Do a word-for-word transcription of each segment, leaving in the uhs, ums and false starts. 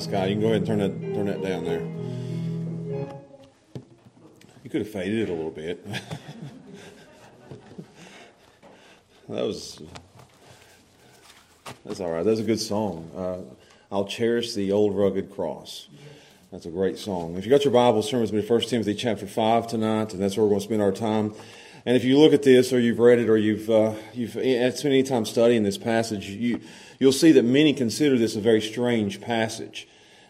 night sky. You can go ahead and turn that turn that down there. You could have faded it a little bit. That was that's all right. That's a good song. Uh, I'll cherish the old rugged cross. That's a great song. If you got your Bible, sermon's been First Timothy chapter five tonight, and that's where we're going to spend our time. And if you look at this, or you've read it, or you've uh, you've spent any time studying this passage, you you'll see that many consider this a very strange passage,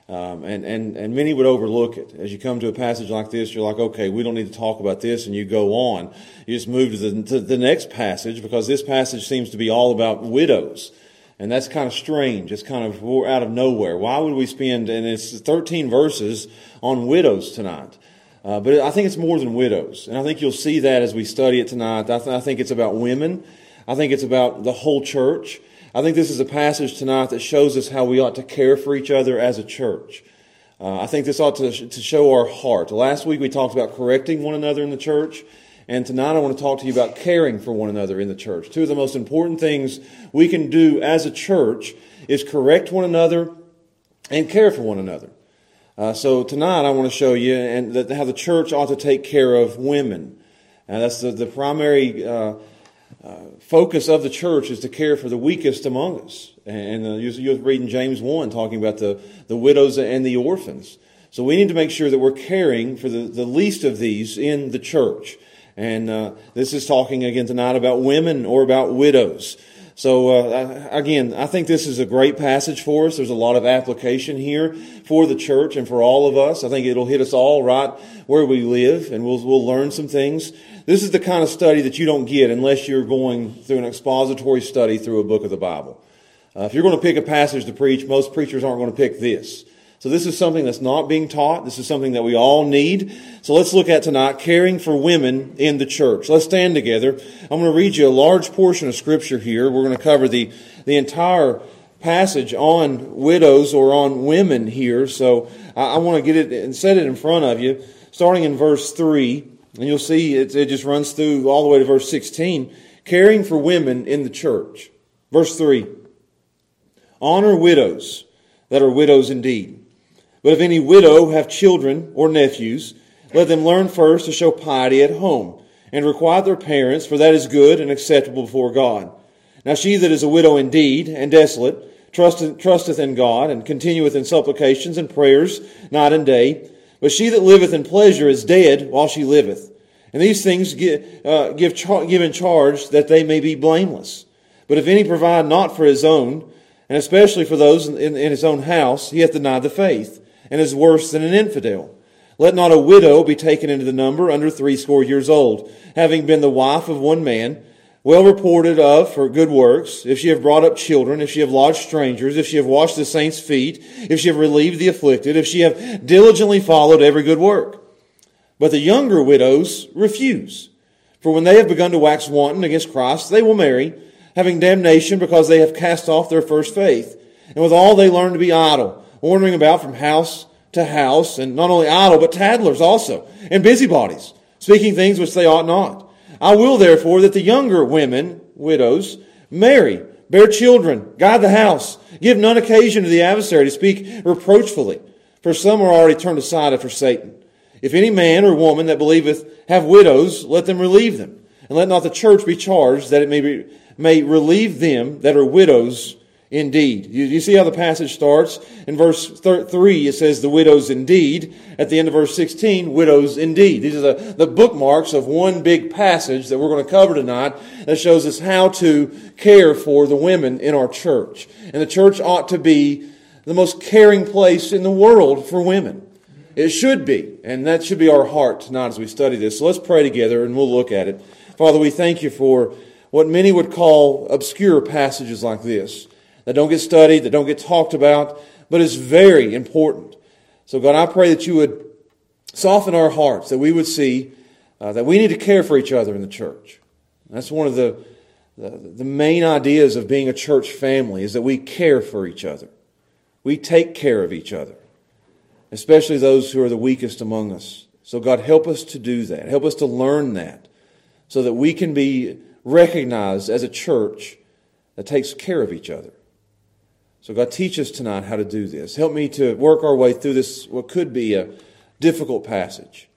um, and and and many would overlook it. As you come to a passage like this, you're like, okay, we don't need to talk about this, and you go on. You just move to the to the next passage because this passage seems to be all about widows. And that's kind of strange. It's kind of out of nowhere. Why would we spend, and it's thirteen verses on widows tonight. Uh, but I think it's more than widows. And I think you'll see that as we study it tonight. I, th- I think it's about women. I think it's about the whole church. I think this is a passage tonight that shows us how we ought to care for each other as a church. Uh, I think this ought to, sh- to show our heart. Last week we talked about correcting one another in the church. And tonight I want to talk to you about caring for one another in the church. Two of the most important things we can do as a church is correct one another and care for one another. Uh, so tonight I want to show you and that, how the church ought to take care of women. And that's the, the primary uh, uh, focus of the church is to care for the weakest among us. And, and uh, you're reading James one talking about the, the widows and the orphans. So we need to make sure that we're caring for the, the least of these in the church. And uh, this is talking again tonight about women or about widows. So uh, again, I think this is a great passage for us. There's a lot of application here for the church and for all of us. I think it'll hit us all right where we live, and we'll we'll learn some things. This is the kind of study that you don't get unless you're going through an expository study through a book of the Bible. Uh, if you're going to pick a passage to preach, most preachers aren't going to pick this. So this is something that's not being taught. This is something that we all need. So let's look at tonight, caring for women in the church. Let's stand together. I'm going to read you a large portion of Scripture here. We're going to cover the, the entire passage on widows or on women here. So I, I want to get it and set it in front of you, starting in verse three. And you'll see it, it just runs through all the way to verse sixteen. Caring for women in the church. Verse three. Honor widows that are widows indeed. But if any widow have children or nephews, let them learn first to show piety at home, and requite their parents, for that is good and acceptable before God. Now she that is a widow indeed, and desolate, trusteth, trusteth in God, and continueth in supplications and prayers night and day. But she that liveth in pleasure is dead while she liveth. And these things give, uh, give, char- give in charge, that they may be blameless. But if any provide not for his own, and especially for those in, in, in his own house, he hath denied the faith, and is worse than an infidel. Let not a widow be taken into the number under threescore years old, having been the wife of one man, well reported of for good works, if she have brought up children, if she have lodged strangers, if she have washed the saints' feet, if she have relieved the afflicted, if she have diligently followed every good work. But the younger widows refuse. For when they have begun to wax wanton against Christ, they will marry, having damnation because they have cast off their first faith. And withal they learn to be idle, wandering about from house to house, and not only idle, but tattlers also, and busybodies, speaking things which they ought not. I will therefore that the younger women, widows, marry, bear children, guide the house, give none occasion to the adversary to speak reproachfully, for some are already turned aside after Satan. If any man or woman that believeth have widows, let them relieve them, and let not the church be charged that it may be, may relieve them that are widows indeed. You, you see how the passage starts? In verse thir- three, it says, the widows indeed. At the end of verse sixteen, widows indeed. These are the, the bookmarks of one big passage that we're going to cover tonight that shows us how to care for the women in our church. And the church ought to be the most caring place in the world for women. It should be. And that should be our heart tonight as we study this. So let's pray together and we'll look at it. Father, we thank you for what many would call obscure passages like this, that don't get studied, that don't get talked about, but it's very important. So God, I pray that you would soften our hearts, that we would see uh, that we need to care for each other in the church. And that's one of the, the, the main ideas of being a church family, is that we care for each other. We take care of each other, especially those who are the weakest among us. So God, help us to do that. Help us to learn that so that we can be recognized as a church that takes care of each other. So God, teach us tonight how to do this. Help me to work our way through this, what could be a difficult passage.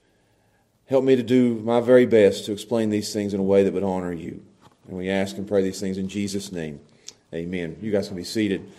Help me to do my very best to explain these things in a way that would honor you. And we ask and pray these things in Jesus' name. Amen. You guys can be seated.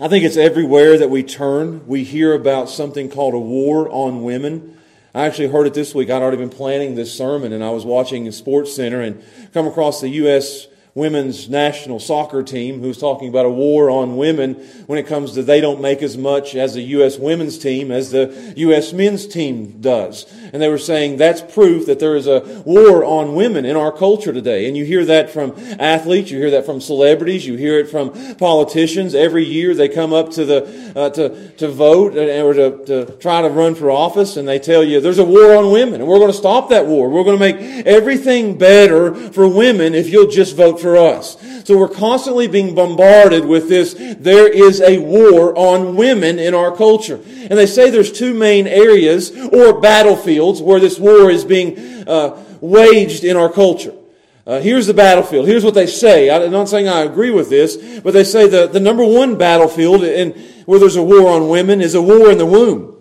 I think it's everywhere that we turn, we hear about something called a war on women. I actually heard it this week. I'd already been planning this sermon, and I was watching Sports Center and come across the U S women's national soccer team who's talking about a war on women when it comes to they don't make as much as the U S women's team as the U S men's team does. And they were saying that's proof that there is a war on women in our culture today. And you hear that from athletes, you hear that from celebrities, you hear it from politicians. Every year they come up to the uh, to to vote or to, to try to run for office, and they tell you there's a war on women and we're going to stop that war. We're going to make everything better for women if you'll just vote for For us. So we're constantly being bombarded with this, there is a war on women in our culture. And they say there's two main areas or battlefields where this war is being uh, waged in our culture. Uh, here's the battlefield. Here's what they say. I'm not saying I agree with this, but they say the, the number one battlefield in, where there's a war on women is a war in the womb.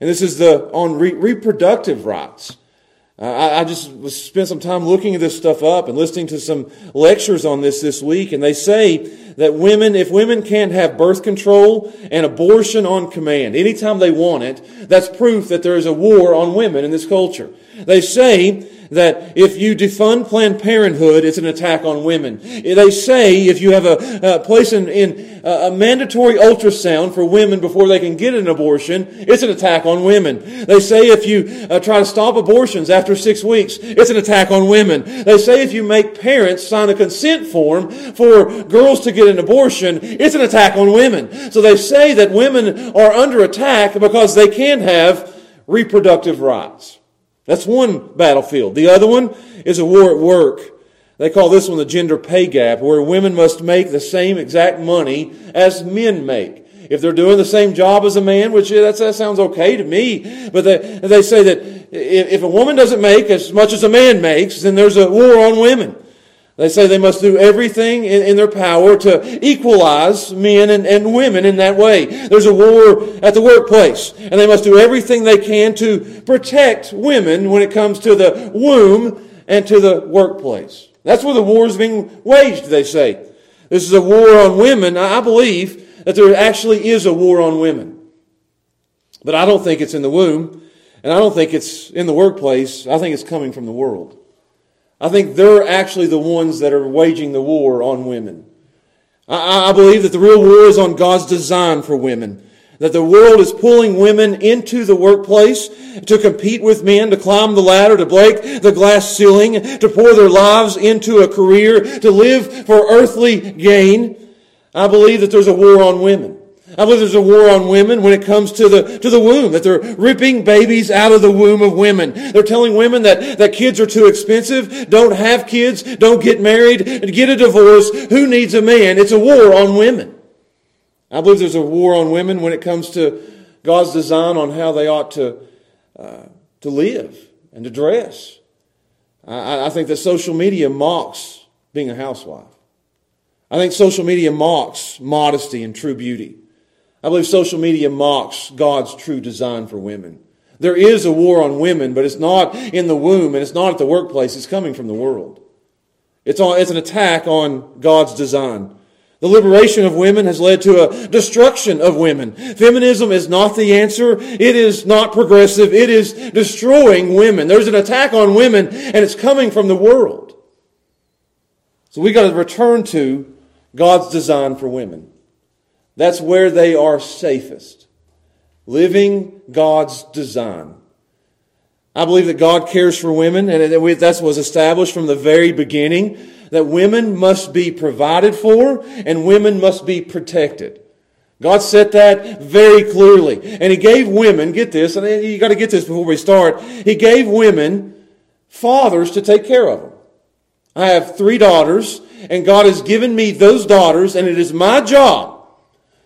And this is the on re- reproductive rights. I just spent some time looking at this stuff up and listening to some lectures on this this week. And they say that women, if women can't have birth control and abortion on command anytime they want it, that's proof that there is a war on women in this culture. They say that if you defund Planned Parenthood, it's an attack on women. They say if you have a, a place in, in a mandatory ultrasound for women before they can get an abortion, it's an attack on women. They say if you uh, try to stop abortions after six weeks, it's an attack on women. They say if you make parents sign a consent form for girls to get an abortion, it's an attack on women. So they say that women are under attack because they can't have reproductive rights. That's one battlefield. The other one is a war at work. They call this one the gender pay gap, where women must make the same exact money as men make. If they're doing the same job as a man, which that sounds okay to me, but they, they say that if a woman doesn't make as much as a man makes, then there's a war on women. They say they must do everything in, in their power to equalize men and, and women in that way. There's a war at the workplace, and they must do everything they can to protect women when it comes to the womb and to the workplace. That's where the war is being waged, they say. This is a war on women. I believe that there actually is a war on women. But I don't think it's in the womb, and I don't think it's in the workplace. I think it's coming from the world. I think they're actually the ones that are waging the war on women. I, I believe that the real war is on God's design for women. That the world is pulling women into the workplace to compete with men, to climb the ladder, to break the glass ceiling, to pour their lives into a career, to live for earthly gain. I believe that there's a war on women. I believe there's a war on women when it comes to the to the womb, that they're ripping babies out of the womb of women. They're telling women that, that kids are too expensive, don't have kids, don't get married, get a divorce. Who needs a man? It's a war on women. I believe there's a war on women when it comes to God's design on how they ought to uh, to live and to dress. I, I think that social media mocks being a housewife. I think social media mocks modesty and true beauty. I believe social media mocks God's true design for women. There is a war on women, but it's not in the womb and it's not at the workplace. It's coming from the world. It's on, it's an attack on God's design. The liberation of women has led to a destruction of women. Feminism is not the answer. It is not progressive. It is destroying women. There's an attack on women and it's coming from the world. So we got to return to God's design for women. That's where they are safest. Living God's design. I believe that God cares for women, and that was established from the very beginning, that women must be provided for and women must be protected. God said that very clearly. And He gave women, get this, and you got to get this before we start, He gave women fathers to take care of them. I have three daughters, and God has given me those daughters, and it is my job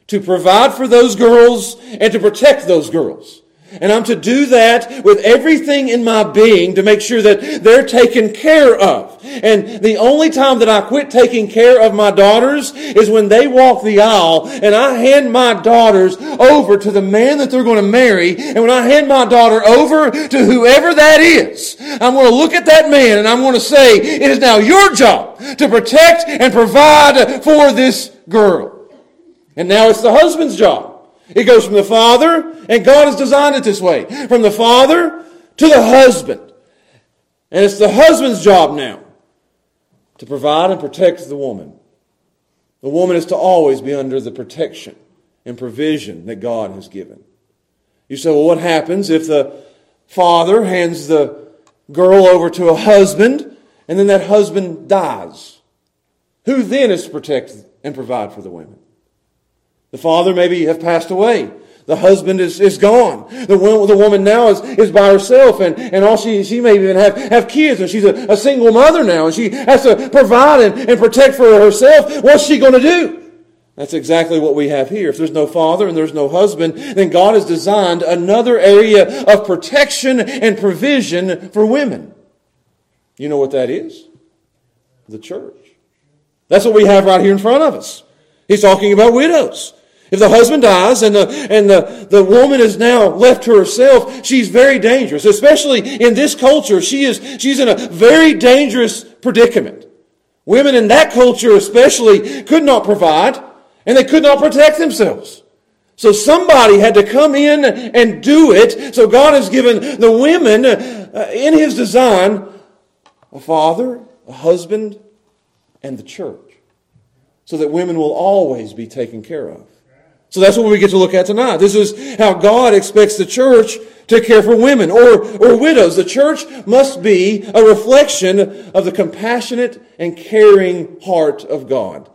to provide for those girls and to protect those girls. And I'm to do that with everything in my being to make sure that they're taken care of. And the only time that I quit taking care of my daughters is when they walk the aisle and I hand my daughters over to the man that they're going to marry. And when I hand my daughter over to whoever that is, I'm going to look at that man and I'm going to say, it is now your job to protect and provide for this girl. And now it's the husband's job. It goes from the father, and God has designed it this way, from the father to the husband. And it's the husband's job now to provide and protect the woman. The woman is to always be under the protection and provision that God has given. You say, well, what happens if the father hands the girl over to a husband, and then that husband dies? Who then is to protect and provide for the women? The father maybe have passed away. The husband is, is gone. The woman, the woman now is, is by herself, and, and all she she may even have, have kids, and she's a, a single mother now, and she has to provide and, and protect for herself. What's she going to do? That's exactly what we have here. If there's no father and there's no husband, then God has designed another area of protection and provision for women. You know what that is? The church. That's what we have right here in front of us. He's talking about widows. If the husband dies and the and the, the woman is now left to herself, she's very dangerous. Especially in this culture, she is she's in a very dangerous predicament. Women in that culture especially could not provide, and they could not protect themselves. So somebody had to come in and do it. So God has given the women uh, in His design a father, a husband, and the church, so that women will always be taken care of. So that's what we get to look at tonight. This is how God expects the church to care for women or, or widows. The church must be a reflection of the compassionate and caring heart of God.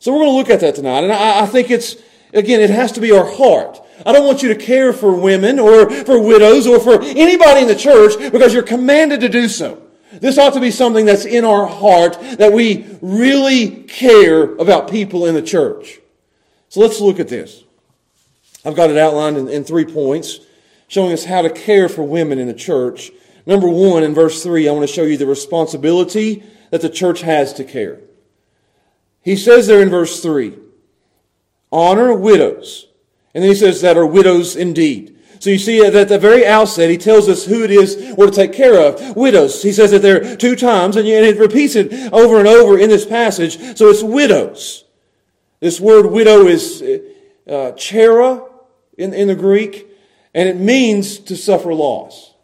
So we're going to look at that tonight. And I, I think it's, again, it has to be our heart. I don't want you to care for women or for widows or for anybody in the church because you're commanded to do so. This ought to be something that's in our heart, that we really care about people in the church. So let's look at this. I've got it outlined in, in three points, showing us how to care for women in the church. Number one, in verse three, I want to show you the responsibility that the church has to care. He says there in verse three, honor widows. And then he says that are widows indeed. So you see that at the very outset, he tells us who it is we're to take care of. Widows. He says it there two times, and it repeats it over and over in this passage. So it's widows. This word widow is uh, chera in, in the Greek, and it means to suffer loss.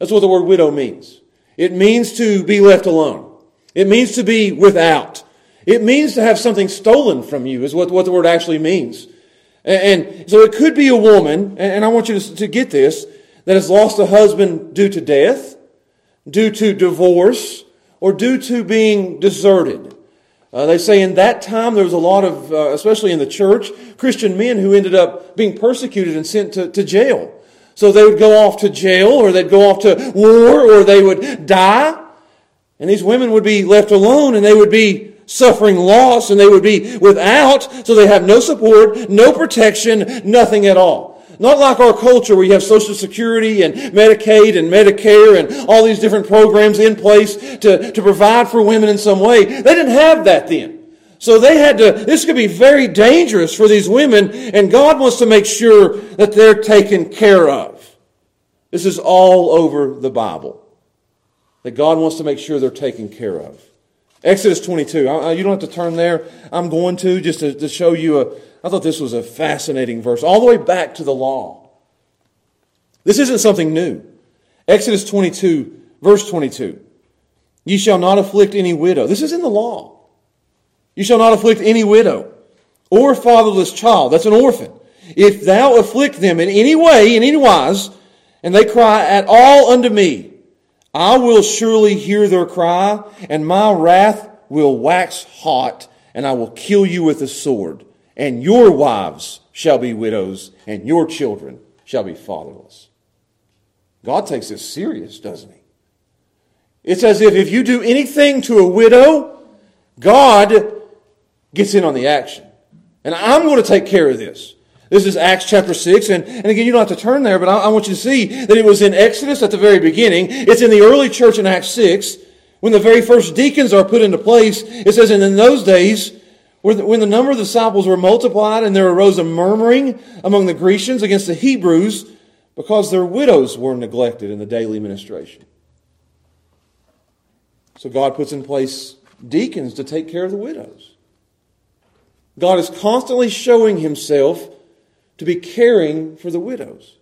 That's what the word widow means. It means to be left alone. It means to be without. It means to have something stolen from you is what, what the word actually means. And, and so it could be a woman, and I want you to, to get this, that has lost a husband due to death, due to divorce, or due to being deserted. Uh, they say in that time there was a lot of, uh, especially in the church, Christian men who ended up being persecuted and sent to, to jail. So they would go off to jail, or they'd go off to war, or they would die. And these women would be left alone, and they would be suffering loss, and they would be without, so they have no support, no protection, nothing at all. Not like our culture where you have Social Security and Medicaid and Medicare and all these different programs in place to, to provide for women in some way. They didn't have that then. So they had to, this could be very dangerous for these women, and God wants to make sure that they're taken care of. This is all over the Bible, that God wants to make sure they're taken care of. Exodus twenty-two, I, you don't have to turn there. I'm going to just to, to show you a, I thought this was a fascinating verse, all the way back to the law. This isn't something new. Exodus twenty-two, verse twenty-two. You shall not afflict any widow. This is in the law. You shall not afflict any widow or fatherless child. That's an orphan. If thou afflict them in any way, in any wise, and they cry at all unto me, I will surely hear their cry, and my wrath will wax hot, and I will kill you with the sword. And your wives shall be widows, and your children shall be fatherless. God takes this serious, doesn't He? It's as if if you do anything to a widow, God gets in on the action. And I'm going to take care of this. This is Acts chapter six, and, and again, you don't have to turn there, but I, I want you to see that it was in Exodus at the very beginning. It's in the early church in Acts six, when the very first deacons are put into place. It says, and in those days, when the number of disciples were multiplied, and there arose a murmuring among the Grecians against the Hebrews, because their widows were neglected in the daily ministration. So God puts in place deacons to take care of the widows. God is constantly showing himself to be caring for the widows.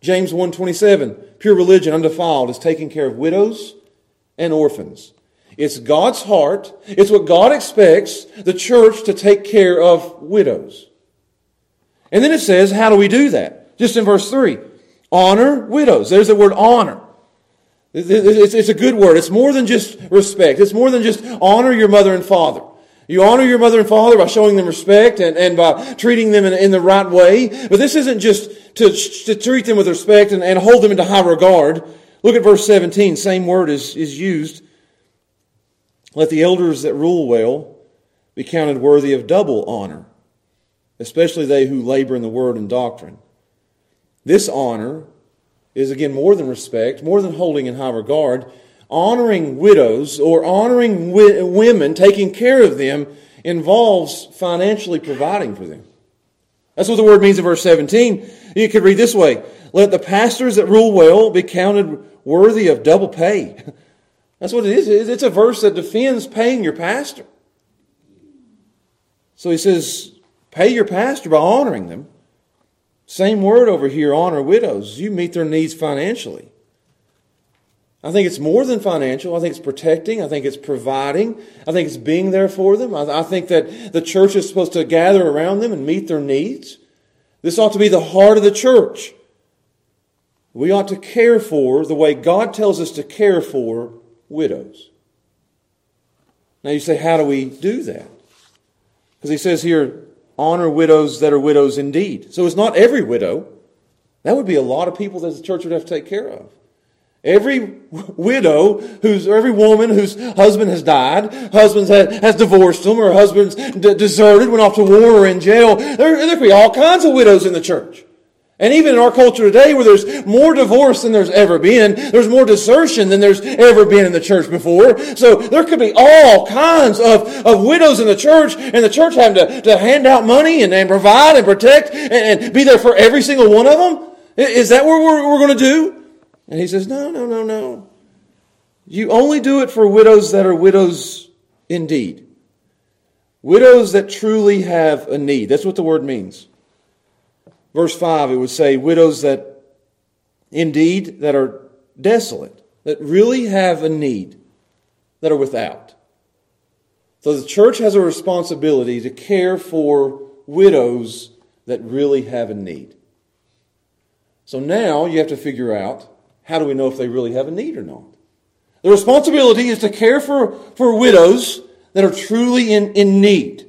James one twenty-seven, pure religion, undefiled, is taking care of widows and orphans. It's God's heart. It's what God expects the church to take care of widows. And then it says, how do we do that? Just in verse three, honor widows. There's the word honor. It's a good word. It's more than just respect. It's more than just honor your mother and father. You honor your mother and father by showing them respect and, and by treating them in, in the right way. But this isn't just to, to treat them with respect and, and hold them into high regard. Look at verse seventeen. Same word is, is used. Let the elders that rule well be counted worthy of double honor, especially they who labor in the word and doctrine. This honor is, again, more than respect, more than holding in high regard. Honoring widows or honoring wi- women, taking care of them, involves financially providing for them. That's what the word means in verse seventeen. You could read this way, let the pastors that rule well be counted worthy of double pay. That's what it is. It's a verse that defends paying your pastor. So he says, pay your pastor by honoring them. Same word over here, honor widows. You meet their needs financially. I think it's more than financial. I think it's protecting. I think it's providing. I think it's being there for them. I think that the church is supposed to gather around them and meet their needs. This ought to be the heart of the church. We ought to care for the way God tells us to care for widows. Now you say, how do we do that? Because he says here, honor widows that are widows indeed. So it's not every widow. That would be a lot of people that the church would have to take care of. Every widow, who's or every woman whose husband has died, husband has, has divorced them, or husband's d- deserted, went off to war or in jail. There, there could be all kinds of widows in the church. And even in our culture today, where there's more divorce than there's ever been, there's more desertion than there's ever been in the church before. So there could be all kinds of, of widows in the church, and the church having to, to hand out money and, and provide and protect and, and be there for every single one of them. Is that what we're, we're going to do? And he says, no, no, no, no. You only do it for widows that are widows indeed. Widows that truly have a need. That's what the word means. Verse five, it would say, widows that indeed that are desolate, that really have a need, that are without. So the church has a responsibility to care for widows that really have a need. So now you have to figure out, how do we know if they really have a need or not? The responsibility is to care for, for widows that are truly in, in need.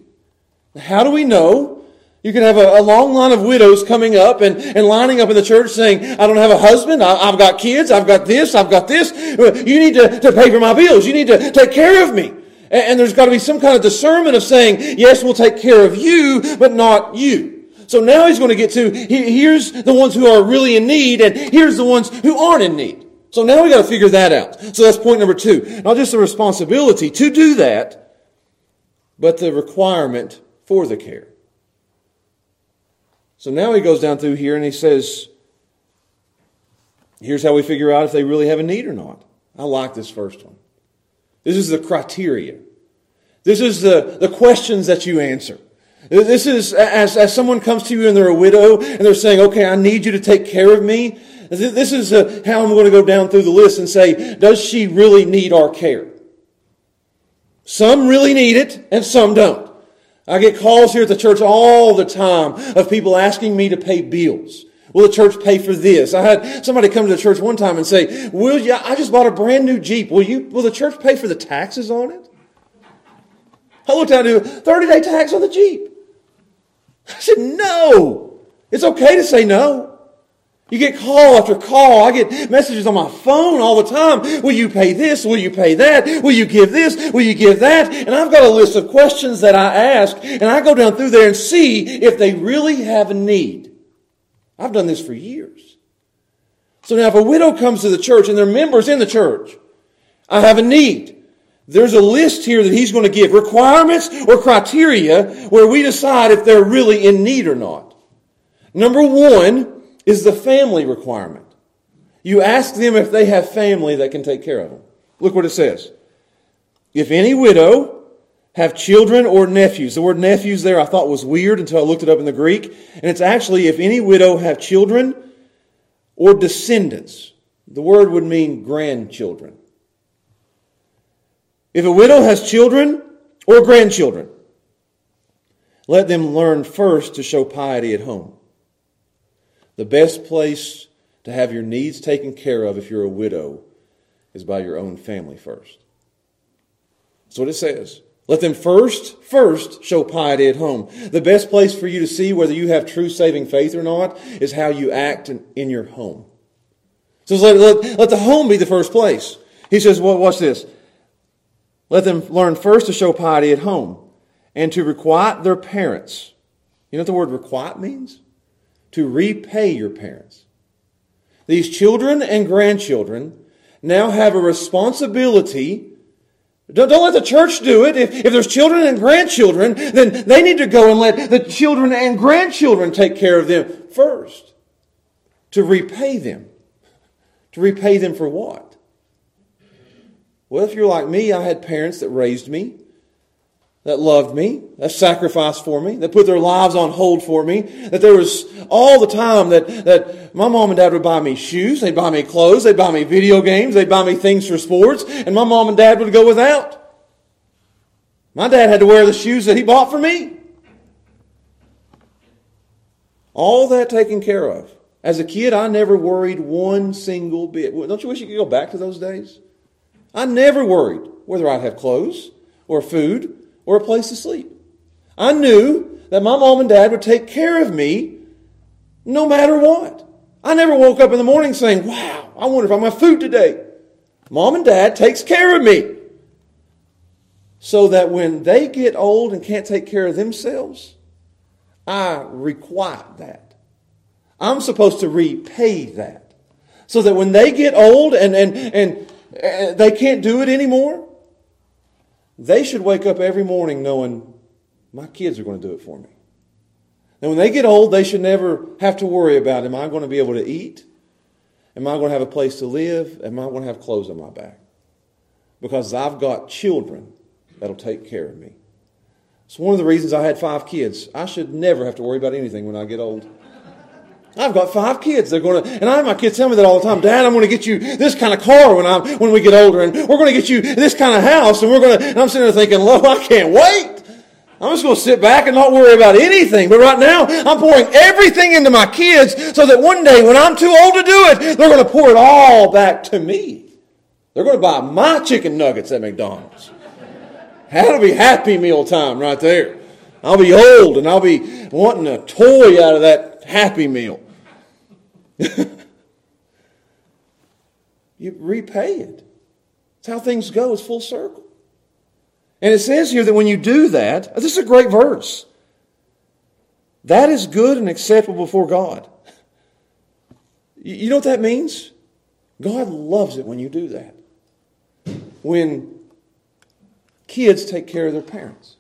How do we know? You can have a, a long line of widows coming up and, and lining up in the church saying, I don't have a husband, I, I've got kids, I've got this, I've got this. You need to, to pay for my bills. You need to take care of me. And, and there's got to be some kind of discernment of saying, yes, we'll take care of you, but not you. So now he's going to get to, here's the ones who are really in need, and here's the ones who aren't in need. So now we've got to figure that out. So that's point number two. Not just the responsibility to do that, but the requirement for the care. So now he goes down through here and he says, here's how we figure out if they really have a need or not. I like this first one. This is the criteria. This is the, the questions that you answer. This is, as, as someone comes to you and they're a widow and they're saying, okay, I need you to take care of me. This is uh, how I'm going to go down through the list and say, does she really need our care? Some really need it and some don't. I get calls here at the church all the time of people asking me to pay bills. Will the church pay for this? I had somebody come to the church one time and say, will you, I just bought a brand new Jeep. Will you, will the church pay for the taxes on it? I looked out and did a thirty-day tax on the Jeep. I said, no. It's okay to say no. You get call after call. I get messages on my phone all the time. Will you pay this? Will you pay that? Will you give this? Will you give that? And I've got a list of questions that I ask, and I go down through there and see if they really have a need. I've done this for years. So now if a widow comes to the church and there are members in the church, I have a need. There's a list here that he's going to give, requirements or criteria where we decide if they're really in need or not. Number one is the family requirement. You ask them if they have family that can take care of them. Look what it says. If any widow have children or nephews. The word nephews there I thought was weird until I looked it up in the Greek. And it's actually if any widow have children or descendants. The word would mean grandchildren. If a widow has children or grandchildren, let them learn first to show piety at home. The best place to have your needs taken care of if you're a widow is by your own family first. That's what it says. Let them first, first show piety at home. The best place for you to see whether you have true saving faith or not is how you act in, in your home. So let, let, let the home be the first place. He says, well, watch this. Let them learn first to show piety at home and to requite their parents. You know what the word requite means? To repay your parents. These children and grandchildren now have a responsibility. Don't, don't let the church do it. If, if there's children and grandchildren, then they need to go and let the children and grandchildren take care of them first. To repay them. To repay them for what? Well, if you're like me, I had parents that raised me, that loved me, that sacrificed for me, that put their lives on hold for me, that there was all the time that, that my mom and dad would buy me shoes, they'd buy me clothes, they'd buy me video games, they'd buy me things for sports, and my mom and dad would go without. My dad had to wear the shoes that he bought for me. All that taken care of. As a kid, I never worried one single bit. Don't you wish you could go back to those days? I never worried whether I'd have clothes or food or a place to sleep. I knew that my mom and dad would take care of me no matter what. I never woke up in the morning saying, wow, I wonder if I'm going to have food today. Mom and dad takes care of me. So that when they get old and can't take care of themselves, I requite that. I'm supposed to repay that. So that when they get old and, and, and they can't do it anymore, they should wake up every morning knowing my kids are going to do it for me. And when they get old, they should never have to worry about, am I going to be able to eat? Am I going to have a place to live? Am I going to have clothes on my back? Because I've got children that'll take care of me. It's one of the reasons I had five kids. I should never have to worry about anything when I get old. I've got five kids. They're going to, and I have my kids tell me that all the time. Dad, I'm going to get you this kind of car when I when we get older, and we're going to get you this kind of house, and we're going to. And I'm sitting there thinking, "Lo, I can't wait. I'm just going to sit back and not worry about anything." But right now, I'm pouring everything into my kids so that one day, when I'm too old to do it, they're going to pour it all back to me. They're going to buy my chicken nuggets at McDonald's. That'll be happy meal time right there. I'll be old, and I'll be wanting a toy out of that happy meal. You repay it. It's how things go. It's full circle. And it says here that when you do that, this is a great verse. That is good and acceptable before God. You know what that means? God loves it when you do that. When kids take care of their parents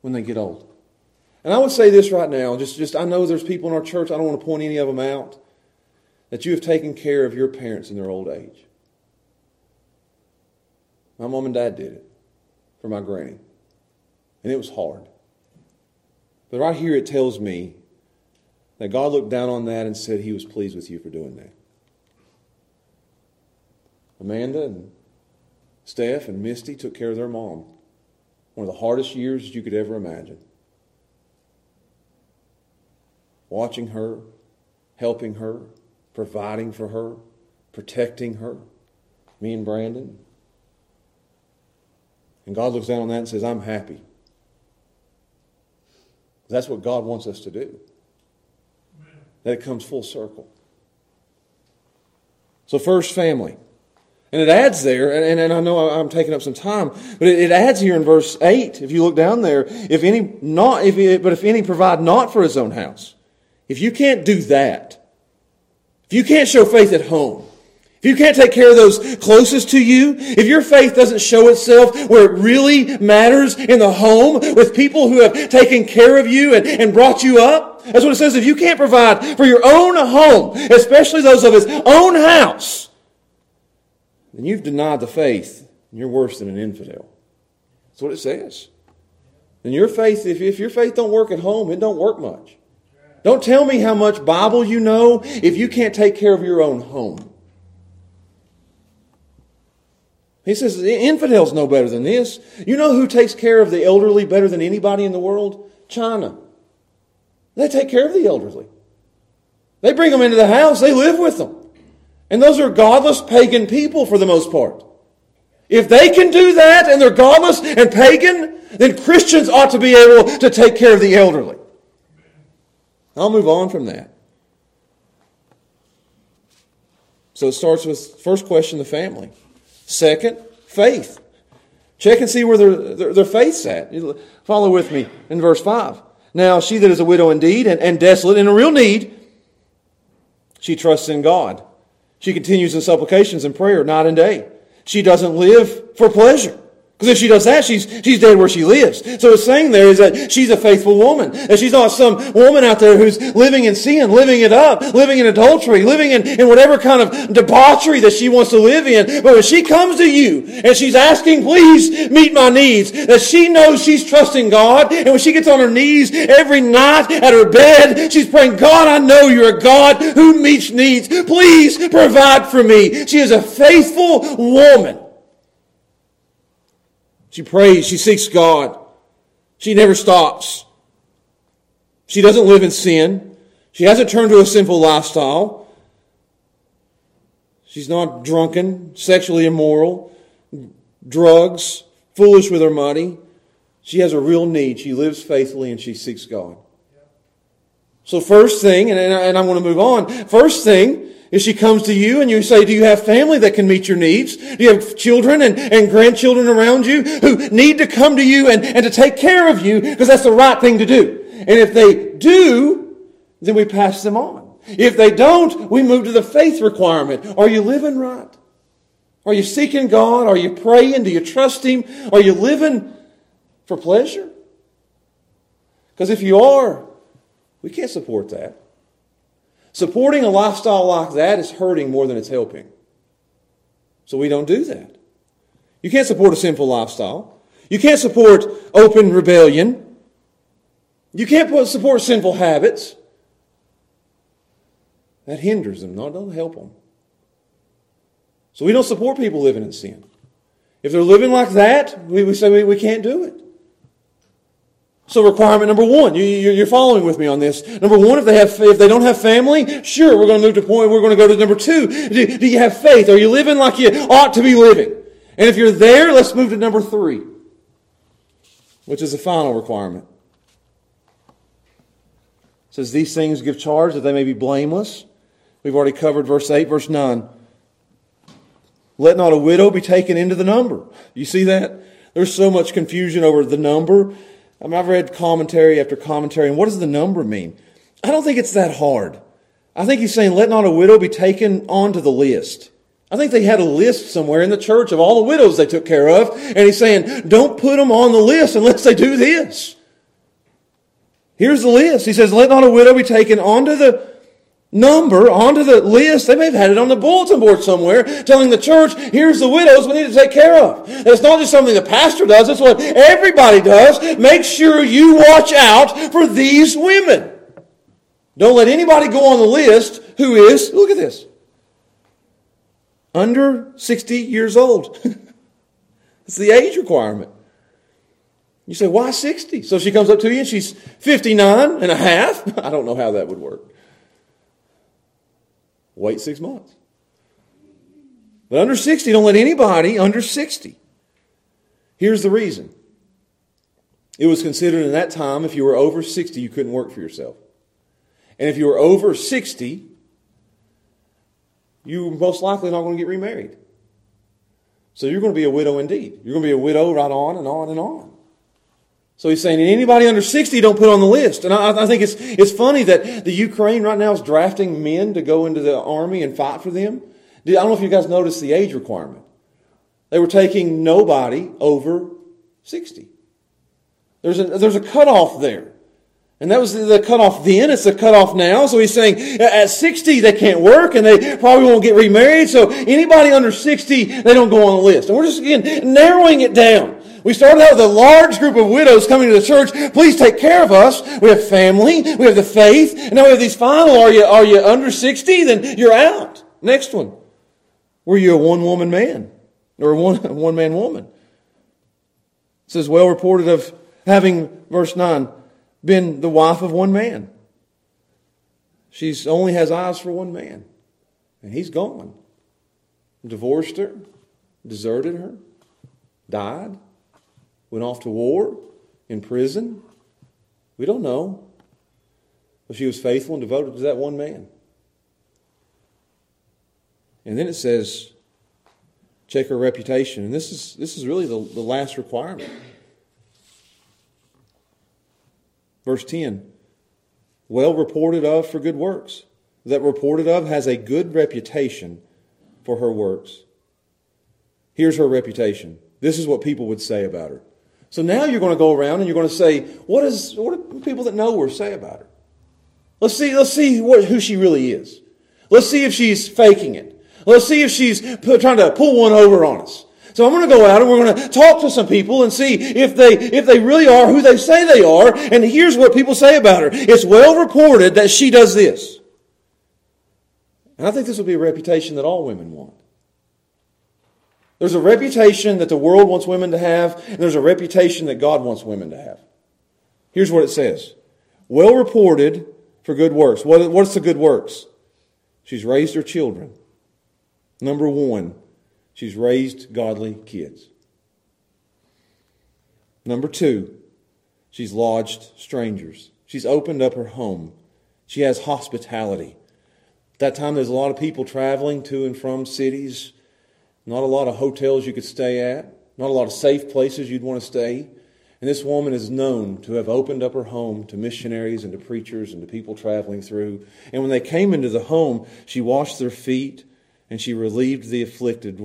when they get old. And I would say this right now, just, just I know there's people in our church, I don't want to point any of them out, that you have taken care of your parents in their old age. My mom and dad did it for my granny. And it was hard. But right here it tells me that God looked down on that and said he was pleased with you for doing that. Amanda and Steph and Misty took care of their mom. One of the hardest years you could ever imagine. Watching her, helping her, providing for her, protecting her, me and Brandon. And God looks down on that and says, I'm happy. That's what God wants us to do. That it comes full circle. So first, family. And it adds there, and, and I know I'm taking up some time, but it, it adds here in verse eight, if you look down there, if any not, if it, but if any provide not for his own house. If you can't do that, if you can't show faith at home, if you can't take care of those closest to you, if your faith doesn't show itself where it really matters in the home with people who have taken care of you and, and brought you up, that's what it says. If you can't provide for your own home, especially those of his own house, then you've denied the faith and you're worse than an infidel. That's what it says. And your faith, if, if your faith don't work at home, it don't work much. Don't tell me how much Bible you know if you can't take care of your own home. He says, infidels know better than this. You know who takes care of the elderly better than anybody in the world? China. They take care of the elderly. They bring them into the house. They live with them. And those are godless pagan people for the most part. If they can do that and they're godless and pagan, then Christians ought to be able to take care of the elderly. I'll move on from that. So it starts with, first question, the family. Second, faith. Check and see where their, their, their faith's at. Follow with me in verse five. Now she that is a widow indeed and, and desolate in a real need, she trusts in God. She continues in supplications and prayer night and day. She doesn't live for pleasure. Because if she does that, she's she's dead where she lives. So it's saying there is that she's a faithful woman. That she's not some woman out there who's living in sin, living it up, living in adultery, living in, in whatever kind of debauchery that she wants to live in. But when she comes to you and she's asking, please meet my needs, that she knows she's trusting God. And when she gets on her knees every night at her bed, she's praying, God, I know you're a God who meets needs. Please provide for me. She is a faithful woman. She prays. She seeks God. She never stops. She doesn't live in sin. She hasn't turned to a sinful lifestyle. She's not drunken, sexually immoral, drugs, foolish with her money. She has a real need. She lives faithfully and she seeks God. So first thing, and, and I'm going to move on. First thing, if she comes to you and you say, do you have family that can meet your needs? Do you have children and, and grandchildren around you who need to come to you and, and to take care of you because that's the right thing to do? And if they do, then we pass them on. If they don't, we move to the faith requirement. Are you living right? Are you seeking God? Are you praying? Do you trust Him? Are you living for pleasure? Because if you are, we can't support that. Supporting a lifestyle like that is hurting more than it's helping. So we don't do that. You can't support a sinful lifestyle. You can't support open rebellion. You can't support sinful habits. That hinders them, not don't help them. So we don't support people living in sin. If they're living like that, we, we say we, we can't do it. So requirement number one, you, you, you're following with me on this. Number one, if they have, if they don't have family, sure, we're going to move to point. We're going to go to number two. Do, do you have faith? Are you living like you ought to be living? And if you're there, let's move to number three, which is the final requirement. It says these things give charge that they may be blameless. We've already covered verse eight, verse nine. Let not a widow be taken into the number. You see that? There's so much confusion over the number. I mean, I've read commentary after commentary, and what does the number mean? I don't think it's that hard. I think he's saying, let not a widow be taken onto the list. I think they had a list somewhere in the church of all the widows they took care of, and he's saying, don't put them on the list unless they do this. Here's the list. He says, let not a widow be taken onto the number, onto the list. They may have had it on the bulletin board somewhere telling the church, here's the widows we need to take care of. And it's not just something the pastor does, it's what everybody does. Make sure you watch out for these women. Don't let anybody go on the list who is, look at this, under sixty years old. It's the age requirement. You say, why sixty? So she comes up to you and she's fifty-nine and a half. I don't know how that would work. Wait six months. But under sixty, don't let anybody under sixty. Here's the reason. It was considered in that time, if you were over sixty, you couldn't work for yourself. And if you were over sixty, you're most likely not going to get remarried. So you're going to be a widow indeed. You're going to be a widow right on and on and on. So he's saying, anybody under sixty, don't put on the list. And I, I think it's it's funny that the Ukraine right now is drafting men to go into the army and fight for them. I don't know if you guys noticed the age requirement. They were taking nobody over sixty. There's a, there's a cutoff there. And that was the cutoff then. It's the cutoff now. So he's saying at sixty, they can't work and they probably won't get remarried. So anybody under sixty, they don't go on the list. And we're just, again, narrowing it down. We started out with a large group of widows coming to the church. Please take care of us. We have family. We have the faith. And now we have these final. Are you, are you under sixty? Then you're out. Next one. Were you a one-woman man or a one, one-man woman? It says, well reported of having, verse nine, been the wife of one man. She only has eyes for one man. And he's gone. Divorced her. Deserted her. Died. Went off to war. In prison. We don't know. But she was faithful and devoted to that one man. And then it says, check her reputation. And this is, this is really the, the last requirement. Verse ten, well reported of for good works, that reported of has a good reputation for her works. Here's her reputation. This is what people would say about her. So now you're going to go around and you're going to say, what is, what do people that know her say about her? Let's see, let's see what, who she really is. Let's see if she's faking it. Let's see if she's trying to pull one over on us. So I'm going to go out and we're going to talk to some people and see if they if they really are who they say they are. And here's what people say about her. It's well reported that she does this. And I think this would be a reputation that all women want. There's a reputation that the world wants women to have, and there's a reputation that God wants women to have. Here's what it says. Well reported for good works. What, what's the good works? She's raised her children. Number one. She's raised godly kids. Number two, she's lodged strangers. She's opened up her home. She has hospitality. At that time, there's a lot of people traveling to and from cities. Not a lot of hotels you could stay at. Not a lot of safe places you'd want to stay. And this woman is known to have opened up her home to missionaries and to preachers and to people traveling through. And when they came into the home, she washed their feet. And she relieved the afflicted.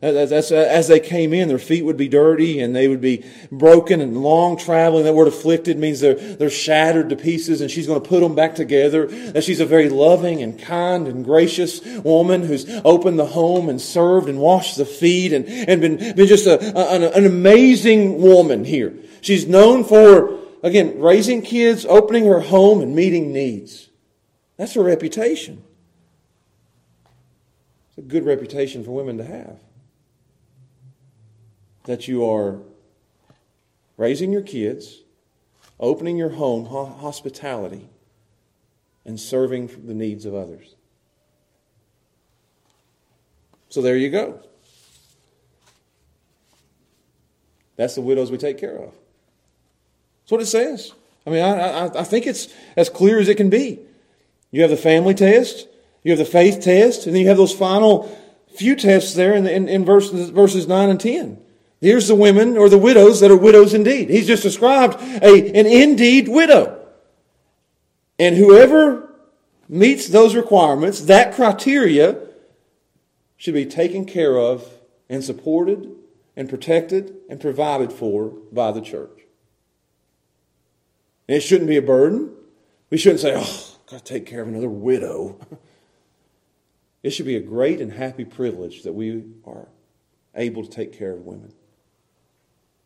As they came in, their feet would be dirty and they would be broken and long traveling. That word afflicted means they're, they're shattered to pieces, and she's going to put them back together. That she's a very loving and kind and gracious woman who's opened the home and served and washed the feet and, and been, been just a, a, an amazing woman here. She's known for, again, raising kids, opening her home, and meeting needs. That's her reputation. A good reputation for women to have. That you are raising your kids, opening your home, hospitality, and serving the needs of others. So there you go. That's the widows we take care of. That's what it says. I mean, I, I, I think it's as clear as it can be. You have the family test. You have the faith test, and then you have those final few tests there in, in, in verse, verses nine and ten. Here's the women, or the widows, that are widows indeed. He's just described a, an indeed widow. And whoever meets those requirements, that criteria, should be taken care of and supported and protected and provided for by the church. And it shouldn't be a burden. We shouldn't say, oh, I've got to take care of another widow. It should be a great and happy privilege that we are able to take care of women.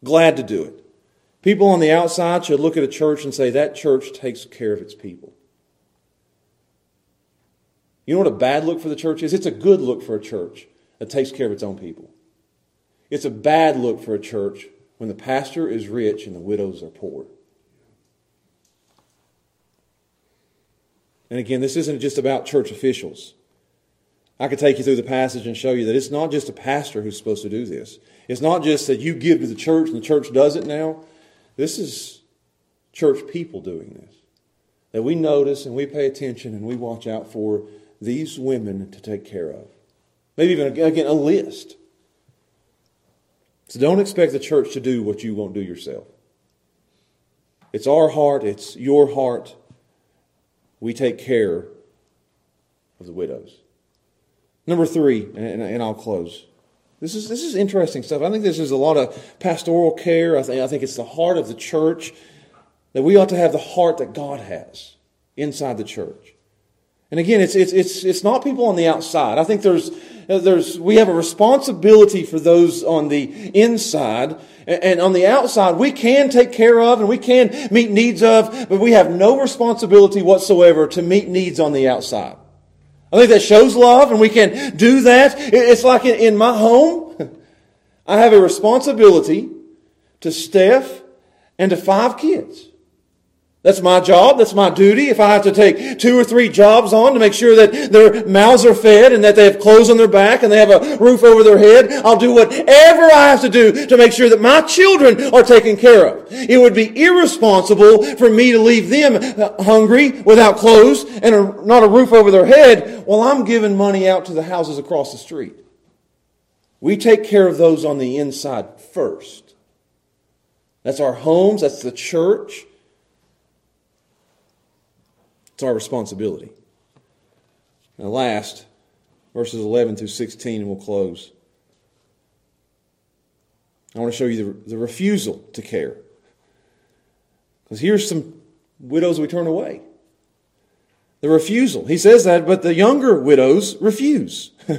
Glad to do it. People on the outside should look at a church and say, that church takes care of its people. You know what a bad look for the church is? It's a good look for a church that takes care of its own people. It's a bad look for a church when the pastor is rich and the widows are poor. And again, this isn't just about church officials. I could take you through the passage and show you that it's not just a pastor who's supposed to do this. It's not just that you give to the church and the church does it now. This is church people doing this. That we notice and we pay attention and we watch out for these women to take care of. Maybe even, again, a list. So don't expect the church to do what you won't do yourself. It's our heart. It's your heart. We take care of the widows. Number three, and, and I'll close. This is, this is interesting stuff. I think this is a lot of pastoral care. I think, I think it's the heart of the church, that we ought to have the heart that God has inside the church. And again, it's it's it's it's not people on the outside. I think there's there's we have a responsibility for those on the inside, and on the outside we can take care of and we can meet needs of, but we have no responsibility whatsoever to meet needs on the outside. I think that shows love, and we can do that. It's like in my home, I have a responsibility to Steph and to five kids. That's my job. That's my duty. If I have to take two or three jobs on to make sure that their mouths are fed and that they have clothes on their back and they have a roof over their head, I'll do whatever I have to do to make sure that my children are taken care of. It would be irresponsible for me to leave them hungry, without clothes, and a, not a roof over their head while I'm giving money out to the houses across the street. We take care of those on the inside first. That's our homes. That's the church. It's our responsibility. Now last, verses eleven through sixteen, and we'll close. I want to show you the, the refusal to care. Because here's some widows we turn away. The refusal. He says that, but the younger widows refuse. I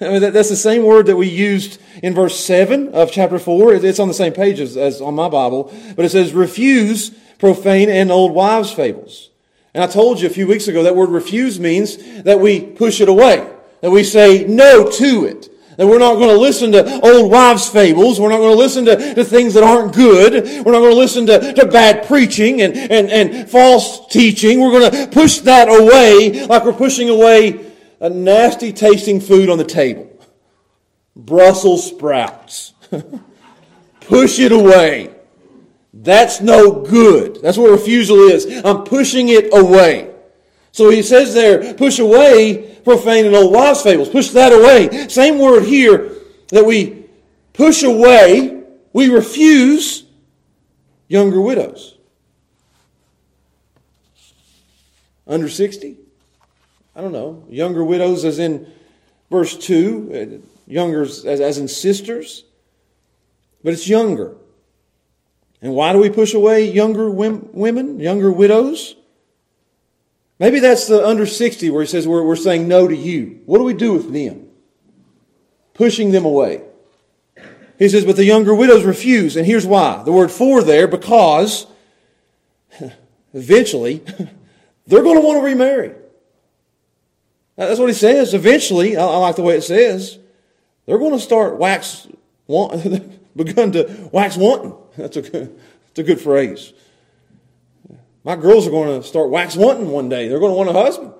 mean, that, that's the same word that we used in verse seven of chapter four. It's on the same page as, as on my Bible. But it says, refuse profane and old wives' fables. And I told you a few weeks ago that word refuse means that we push it away, that we say no to it, that we're not going to listen to old wives' fables, we're not going to listen to, to things that aren't good, we're not going to listen to, to bad preaching and, and, and false teaching. We're going to push that away like we're pushing away a nasty tasting food on the table. Brussels sprouts. Push it away. That's no good. That's what refusal is. I'm pushing it away. So he says there, push away profane and old wives' fables. Push that away. Same word here that we push away, we refuse younger widows. Under sixty? I don't know. Younger widows as in verse two, younger as, as in sisters, but it's younger. And why do we push away younger women, younger widows? Maybe that's the under sixty where he says we're, we're saying no to you. What do we do with them? Pushing them away. He says, but the younger widows refuse. And here's why. The word for there, because eventually they're going to want to remarry. That's what he says. Eventually, I like the way it says, they're going to start wax, want, begun to wax wanton. That's a good, that's a good phrase. My girls are going to start wax wanting one day. They're going to want a husband.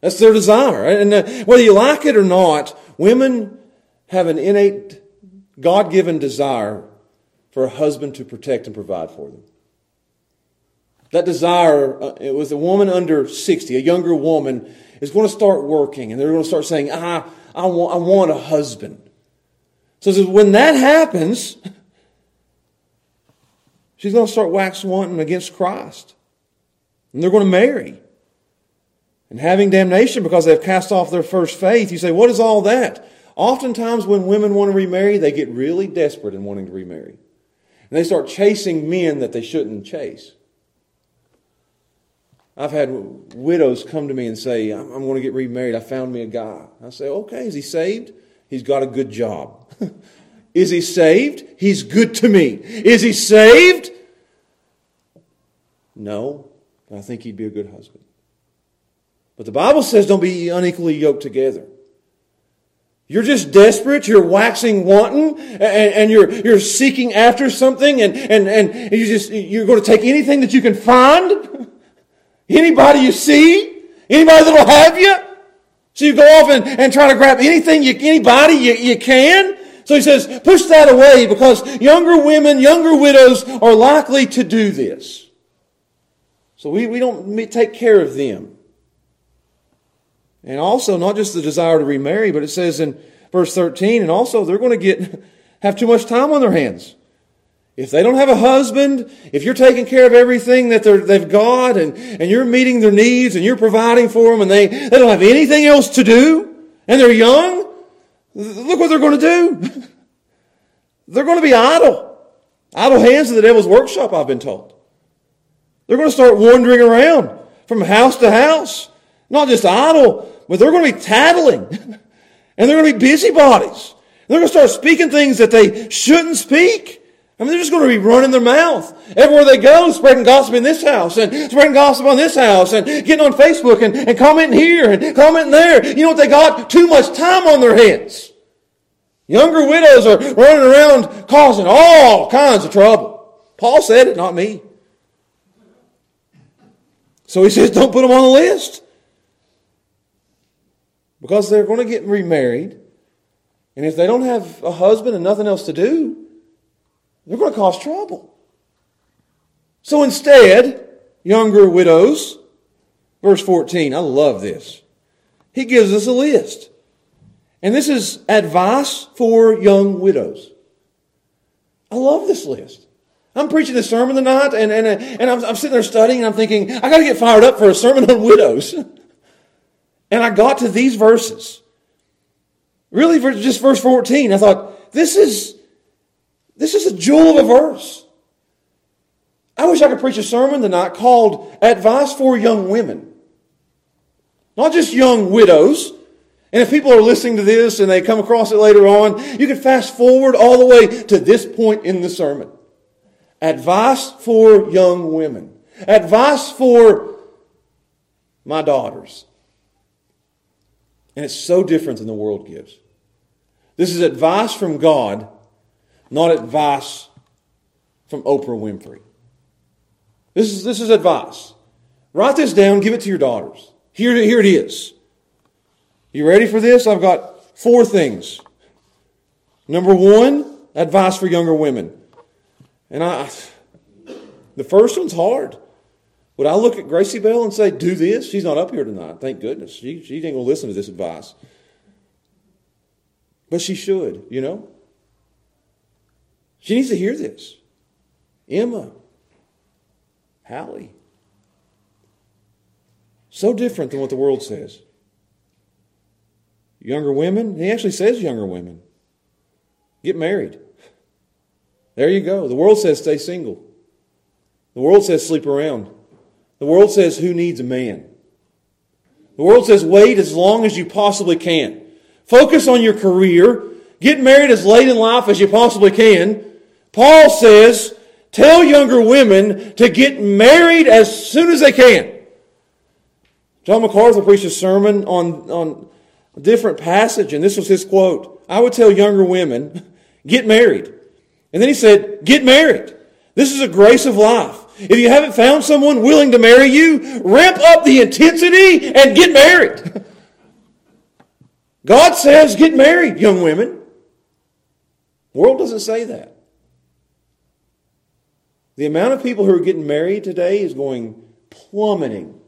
That's their desire. And uh, whether you like it or not, women have an innate, God-given desire for a husband to protect and provide for them. That desire, uh, it was a woman under sixty, a younger woman, is going to start working. And they're going to start saying, I, I, want, I want a husband. So when that happens, she's going to start wax wanting against Christ. And they're going to marry. And having damnation because they've cast off their first faith. You say, what is all that? Oftentimes when women want to remarry, they get really desperate in wanting to remarry. And they start chasing men that they shouldn't chase. I've had widows come to me and say, I'm going to get remarried. I found me a guy. I say, okay, is he saved? He's got a good job. Is he saved? He's good to me. Is he saved? No. I think he'd be a good husband. But the Bible says don't be unequally yoked together. You're just desperate. You're waxing wanton, and, and you're you're seeking after something, and and and you just you're going to take anything that you can find, anybody you see, anybody that'll have you. So you go off and, and try to grab anything, you, anybody you, you can. So he says, push that away because younger women, younger widows are likely to do this. So we, we don't take care of them. And also, not just the desire to remarry, but it says in verse thirteen, and also they're going to get have too much time on their hands. If they don't have a husband, if you're taking care of everything that they're, they've got, and, and you're meeting their needs, and you're providing for them, and they, they don't have anything else to do, and they're young, look what they're going to do. They're going to be idle. Idle hands of the devil's workshop, I've been told. They're going to start wandering around from house to house. Not just idle, but they're going to be tattling. And they're going to be busybodies. They're going to start speaking things that they shouldn't speak. I mean, they're just going to be running their mouth. Everywhere they go, spreading gossip in this house, and spreading gossip on this house, and getting on Facebook, and, and commenting here, and commenting there. You know what they got? Too much time on their hands. Younger widows are running around causing all kinds of trouble. Paul said it, not me. So he says, don't put them on the list. Because they're going to get remarried. And if they don't have a husband and nothing else to do, they're going to cause trouble. So instead, younger widows, verse fourteen, I love this. He gives us a list. And this is advice for young widows. I love this list. I'm preaching this sermon tonight, and, and, and I'm, I'm sitting there studying, and I'm thinking, I got to get fired up for a sermon on widows. And I got to these verses. Really, just verse fourteen, I thought, this is... This is a jewel of a verse. I wish I could preach a sermon tonight called Advice for Young Women. Not just young widows. And if people are listening to this and they come across it later on, you can fast forward all the way to this point in the sermon. Advice for young women. Advice for my daughters. And it's so different than the world gives. This is advice from God, not advice from Oprah Winfrey. This is, this is advice. Write this down. Give it to your daughters. Here, here it is. You ready for this? I've got four things. Number one, advice for younger women. And I, the first one's hard. Would I look at Gracie Bell and say, do this? She's not up here tonight. Thank goodness. She, she ain't going to listen to this advice. But she should, you know. She needs to hear this. Emma. Hallie. So different than what the world says. Younger women. He actually says younger women. Get married. There you go. The world says stay single. The world says sleep around. The world says who needs a man. The world says wait as long as you possibly can. Focus on your career. Get married as late in life as you possibly can. Paul says, tell younger women to get married as soon as they can. John MacArthur preached a sermon on, on a different passage, and this was his quote. I would tell younger women, get married. And then he said, get married. This is a grace of life. If you haven't found someone willing to marry you, ramp up the intensity and get married. God says, get married, young women. The world doesn't say that. The amount of people who are getting married today is going plummeting.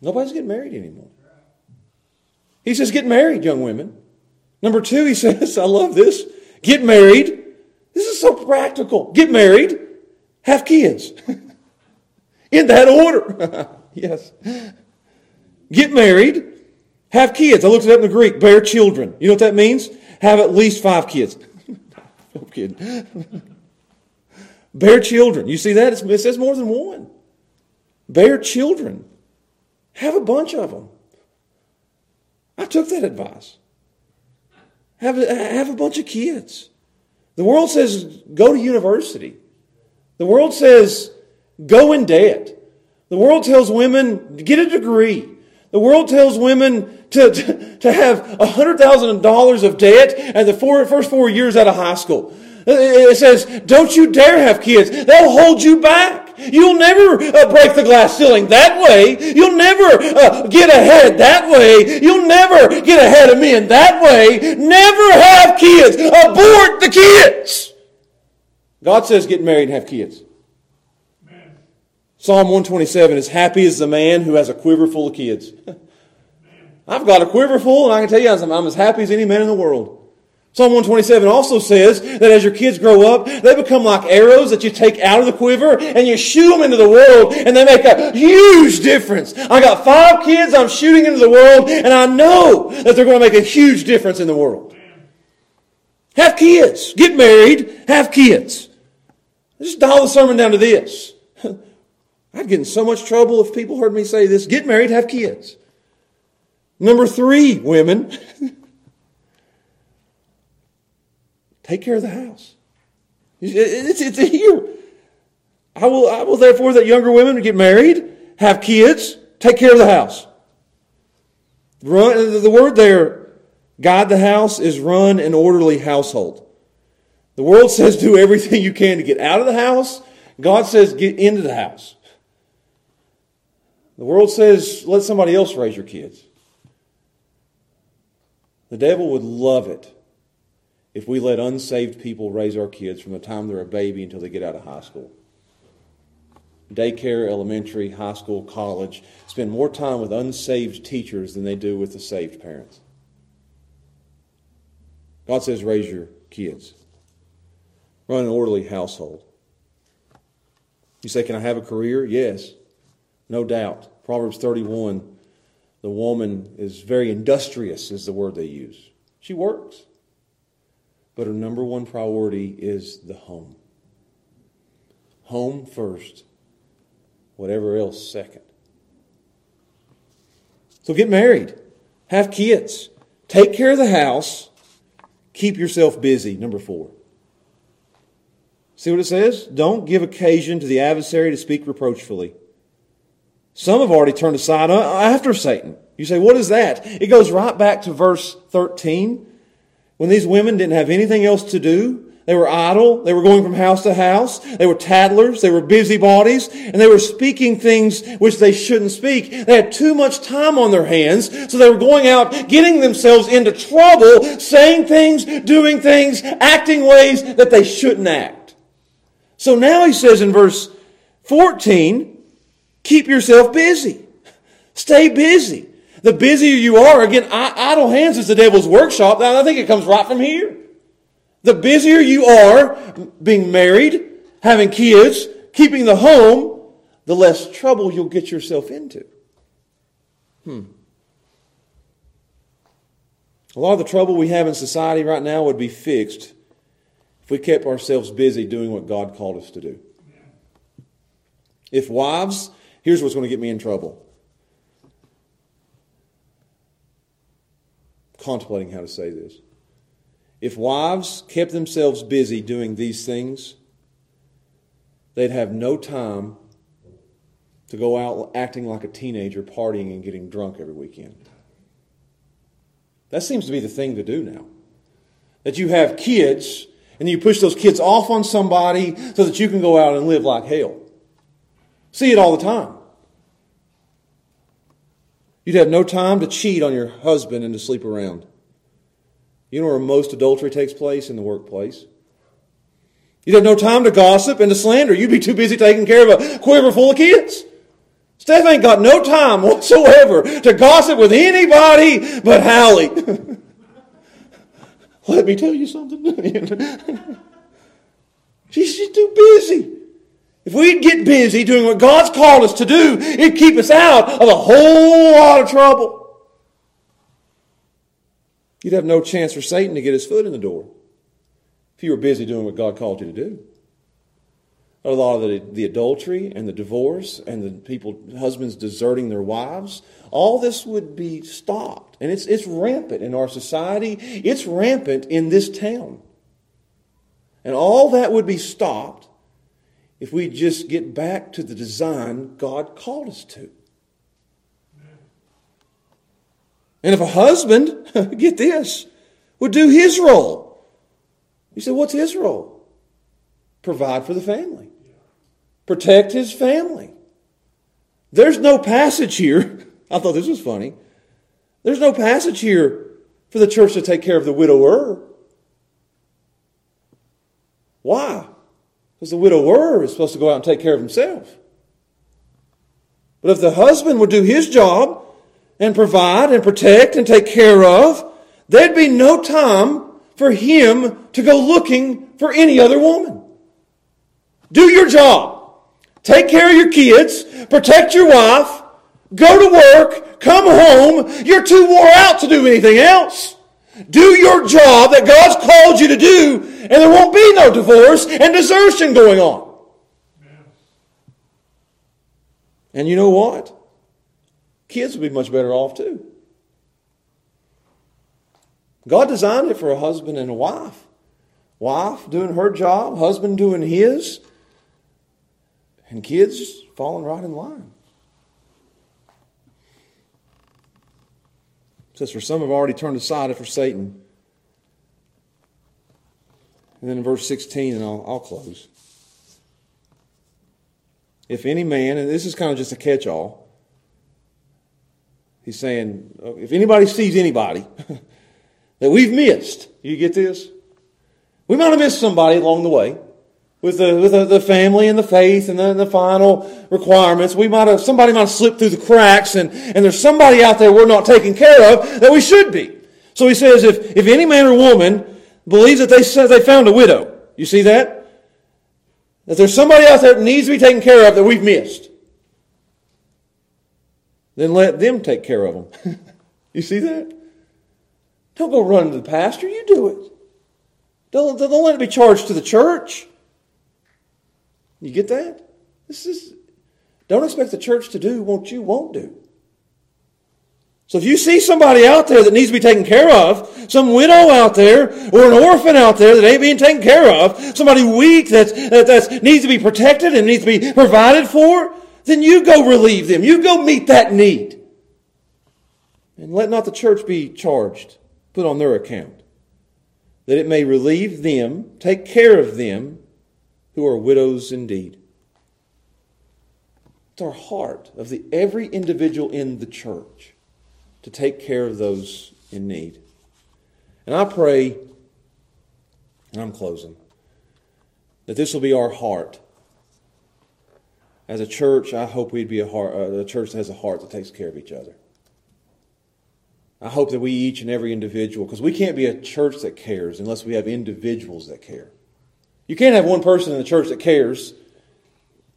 Nobody's getting married anymore. He says, get married, young women. Number two, he says, I love this. Get married. This is so practical. Get married. Have kids. In that order. Yes. Get married. Have kids. I looked it up in the Greek. Bear children. You know what that means? Have at least five kids. I'm kidding. Bear children. You see that? It's, it says more than one. Bear children. Have a bunch of them. I took that advice. Have a, have a bunch of kids. The world says go to university. The world says go in debt. The world tells women get a degree. The world tells women to, to, to have one hundred thousand dollars of debt at the four, first four years out of high school. It says, don't you dare have kids. They'll hold you back. You'll never uh, break the glass ceiling that way. You'll never uh, get ahead that way. You'll never get ahead of men that way. Never have kids. Abort the kids. God says get married and have kids. Psalm one twenty-seven is happy is the man who has a quiver full of kids. I've got a quiver full, and I can tell you I'm, I'm as happy as any man in the world. Psalm one twenty-seven also says that as your kids grow up, they become like arrows that you take out of the quiver and you shoot them into the world, and they make a huge difference. I got five kids I'm shooting into the world, and I know that they're going to make a huge difference in the world. Have kids. Get married. Have kids. Just dial the sermon down to this. I'd get in so much trouble if people heard me say this. Get married, have kids. Number three, women. Take care of the house. It's, it's here. I will, I will therefore that younger women get married, have kids, take care of the house. Run, the word there, guide the house, is run an orderly household. The world says do everything you can to get out of the house. God says get into the house. The world says, let somebody else raise your kids. The devil would love it if we let unsaved people raise our kids from the time they're a baby until they get out of high school. Daycare, elementary, high school, college spend more time with unsaved teachers than they do with the saved parents. God says, raise your kids. Run an orderly household. You say, can I have a career? Yes. No doubt. Proverbs thirty-one, the woman is very industrious is the word they use. She works. But her number one priority is the home. Home first. Whatever else second. So get married. Have kids. Take care of the house. Keep yourself busy. Number four. See what it says? Don't give occasion to the adversary to speak reproachfully. Some have already turned aside after Satan. You say, what is that? It goes right back to verse thirteen. When these women didn't have anything else to do, they were idle, they were going from house to house, they were tattlers, they were busybodies, and they were speaking things which they shouldn't speak. They had too much time on their hands, so they were going out, getting themselves into trouble, saying things, doing things, acting ways that they shouldn't act. So now he says in verse fourteen, keep yourself busy. Stay busy. The busier you are, again, idle hands is the devil's workshop. I think it comes right from here. The busier you are being married, having kids, keeping the home, the less trouble you'll get yourself into. Hmm. A lot of the trouble we have in society right now would be fixed if we kept ourselves busy doing what God called us to do. If wives... Here's what's going to get me in trouble. Contemplating how to say this. If wives kept themselves busy doing these things, they'd have no time to go out acting like a teenager, partying and getting drunk every weekend. That seems to be the thing to do now. That you have kids and you push those kids off on somebody so that you can go out and live like hell. See it all the time. You'd have no time to cheat on your husband and to sleep around. You know where most adultery takes place? In the workplace. You'd have no time to gossip and to slander. You'd be too busy taking care of a quiver full of kids. Steph ain't got no time whatsoever to gossip with anybody but Hallie. Let me tell you something. She's just too busy. If we'd get busy doing what God's called us to do, it'd keep us out of a whole lot of trouble. You'd have no chance for Satan to get his foot in the door if you were busy doing what God called you to do. A lot of the, the adultery and the divorce and the people, husbands deserting their wives, all this would be stopped. And it's, it's rampant in our society. It's rampant in this town. And all that would be stopped if we just get back to the design God called us to. And if a husband, get this, would do his role. You say, what's his role? Provide for the family. Protect his family. There's no passage here. I thought this was funny. There's no passage here for the church to take care of the widower. Why? Because the widower is supposed to go out and take care of himself. But if the husband would do his job and provide and protect and take care of, there'd be no time for him to go looking for any other woman. Do your job. Take care of your kids. Protect your wife. Go to work. Come home. You're too wore out to do anything else. Do your job that God's called you to do, and there won't be no divorce and desertion going on. And you know what? Kids will be much better off too. God designed it for a husband and a wife. Wife doing her job, husband doing his, and kids falling right in line. It says, for some have already turned aside for Satan. And then in verse sixteen, and I'll, I'll close. If any man, and this is kind of just a catch-all, he's saying, if anybody sees anybody that we've missed, you get this? We might have missed somebody along the way with the with the, the family and the faith and the, the final requirements. We might have somebody might have slipped through the cracks, and, and there's somebody out there we're not taking care of that we should be. So he says, if if any man or woman believes that they says they found a widow, you see that? That there's somebody out there that needs to be taken care of that we've missed, then let them take care of them. You see that? Don't go run to the pastor. You do it. Don't, don't let it be charged to the church. You get that? This is. Don't expect the church to do what you won't do. So if you see somebody out there that needs to be taken care of, some widow out there or an orphan out there that ain't being taken care of, somebody weak that that needs to be protected and needs to be provided for, then you go relieve them. You go meet that need. And let not the church be charged, put on their account, that it may relieve them, take care of them who are widows indeed. It's our heart of the every individual in the church to take care of those in need. And I pray, and I'm closing, that this will be our heart. As a church, I hope we'd be a, heart, a church that has a heart that takes care of each other. I hope that we each and every individual, because we can't be a church that cares unless we have individuals that care. You can't have one person in the church that cares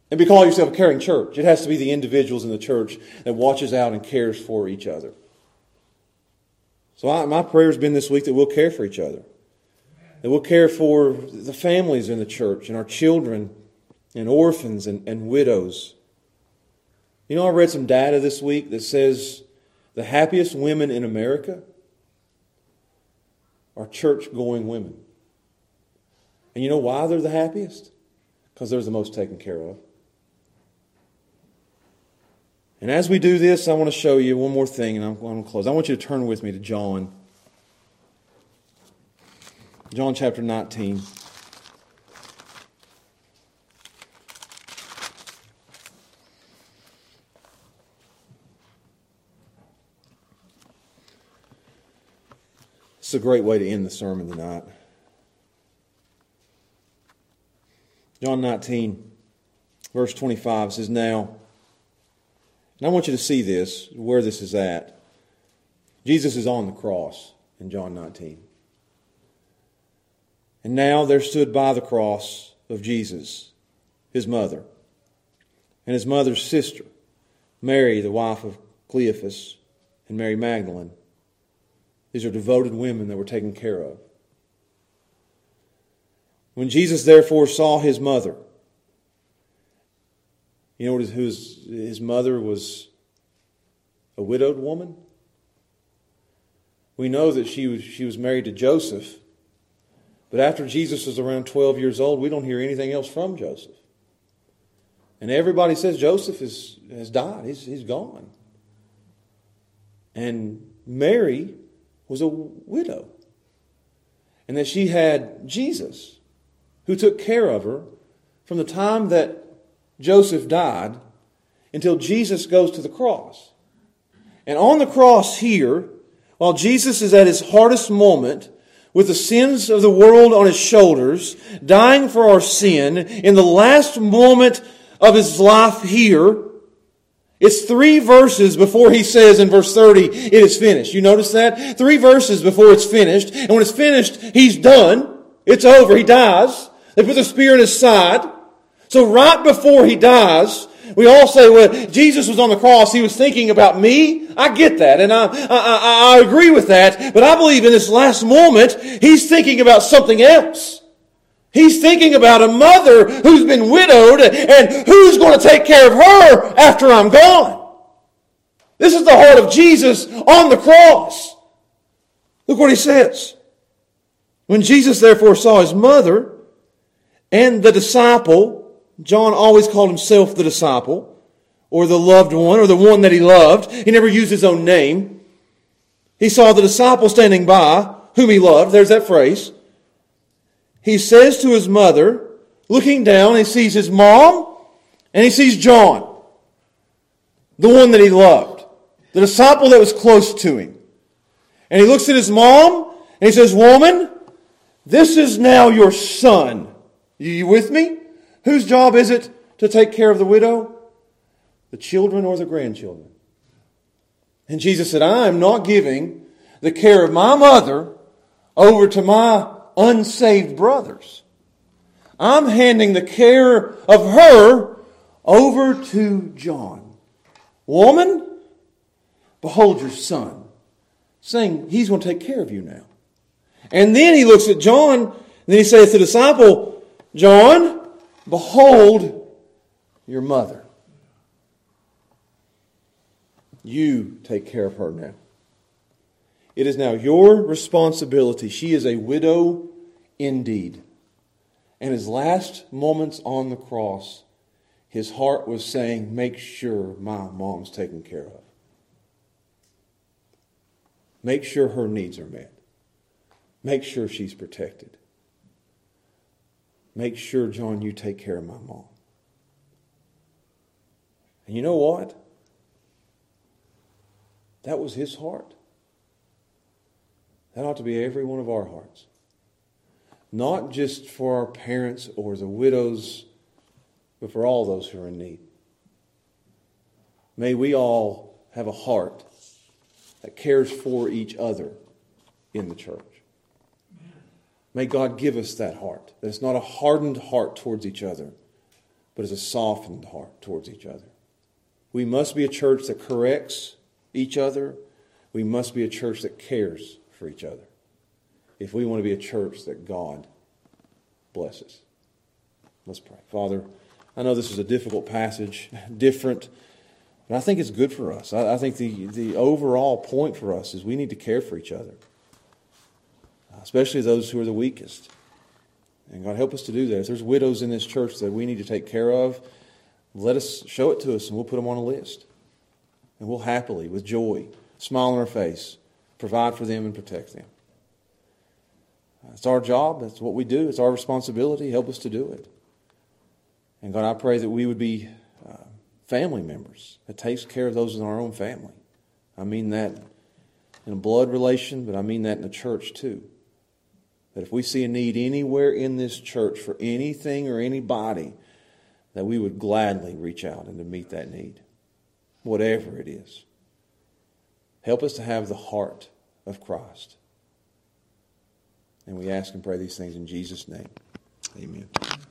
and be calling yourself a caring church. It has to be the individuals in the church that watches out and cares for each other. So I, my prayer has been this week that we'll care for each other. That we'll care for the families in the church and our children and orphans and, and widows. You know, I read some data this week that says the happiest women in America are church-going women. And you know why they're the happiest? Because they're the most taken care of. And as we do this, I want to show you one more thing, and I'm going to close. I want you to turn with me to John. John chapter nineteen. It's a great way to end the sermon tonight. John nineteen, verse twenty-five says, now, and I want you to see this, where this is at. Jesus is on the cross in John nineteen. And now there stood by the cross of Jesus his mother, and his mother's sister, Mary, the wife of Cleophas, and Mary Magdalene. These are devoted women that were taken care of. When Jesus therefore saw his mother, you know, who his, his mother was a widowed woman. We know that she was, she was married to Joseph. But after Jesus was around twelve years old, we don't hear anything else from Joseph. And everybody says Joseph is, has died. He's, he's gone. And Mary was a widow. And that she had Jesus, who took care of her from the time that Joseph died until Jesus goes to the cross. And on the cross here, while Jesus is at his hardest moment with the sins of the world on his shoulders, dying for our sin in the last moment of his life here, It's three verses before he says in verse thirty, it is finished. You notice that? Three verses before it's finished. And when it's finished, he's done. It's over. He dies. They put the spear in his side. So right before he dies, we all say, well, Jesus was on the cross. He was thinking about me. I get that. And I, I, I agree with that. But I believe in this last moment, he's thinking about something else. He's thinking about a mother who's been widowed and who's going to take care of her after I'm gone. This is the heart of Jesus on the cross. Look what he says. When Jesus therefore saw his mother and the disciple, John always called himself the disciple or the loved one or the one that he loved. He never used his own name. He saw the disciple standing by whom he loved. There's that phrase. He says to his mother, looking down, he sees his mom and he sees John, the one that he loved, the disciple that was close to him. And he looks at his mom and he says, woman, this is now your son. Are you with me? Whose job is it to take care of the widow? The children or the grandchildren? And Jesus said, I am not giving the care of my mother over to my unsaved brothers. I'm handing the care of her over to John. Woman, behold your son. Saying, he's going to take care of you now. And then he looks at John, and then he says to the disciple, John, behold your mother. You take care of her now. It is now your responsibility. She is a widow indeed. And his last moments on the cross, his heart was saying, make sure my mom's taken care of. Make sure her needs are met. Make sure she's protected. Make sure, John, you take care of my mom. And you know what? That was his heart. That ought to be every one of our hearts. Not just for our parents or the widows, but for all those who are in need. May we all have a heart that cares for each other in the church. May God give us that heart. That it's not a hardened heart towards each other, but it's a softened heart towards each other. We must be a church that corrects each other. We must be a church that cares for each other if we want to be a church that God blesses. Let's pray. Father, I know this is a difficult passage, different, but I think it's good for us. I, I think the, the overall point for us is we need to care for each other, especially those who are the weakest. And God, help us to do that. If there's widows in this church that we need to take care of, let us show it to us and we'll put them on a list. And we'll happily, with joy, smile on our face, provide for them and protect them. It's our job. That's what we do. It's our responsibility. Help us to do it. And God, I pray that we would be uh, family members that takes care of those in our own family. I mean that in a blood relation, but I mean that in the church too. That if we see a need anywhere in this church for anything or anybody, that we would gladly reach out and to meet that need, whatever it is. Help us to have the heart of Christ. And we ask and pray these things in Jesus' name. Amen.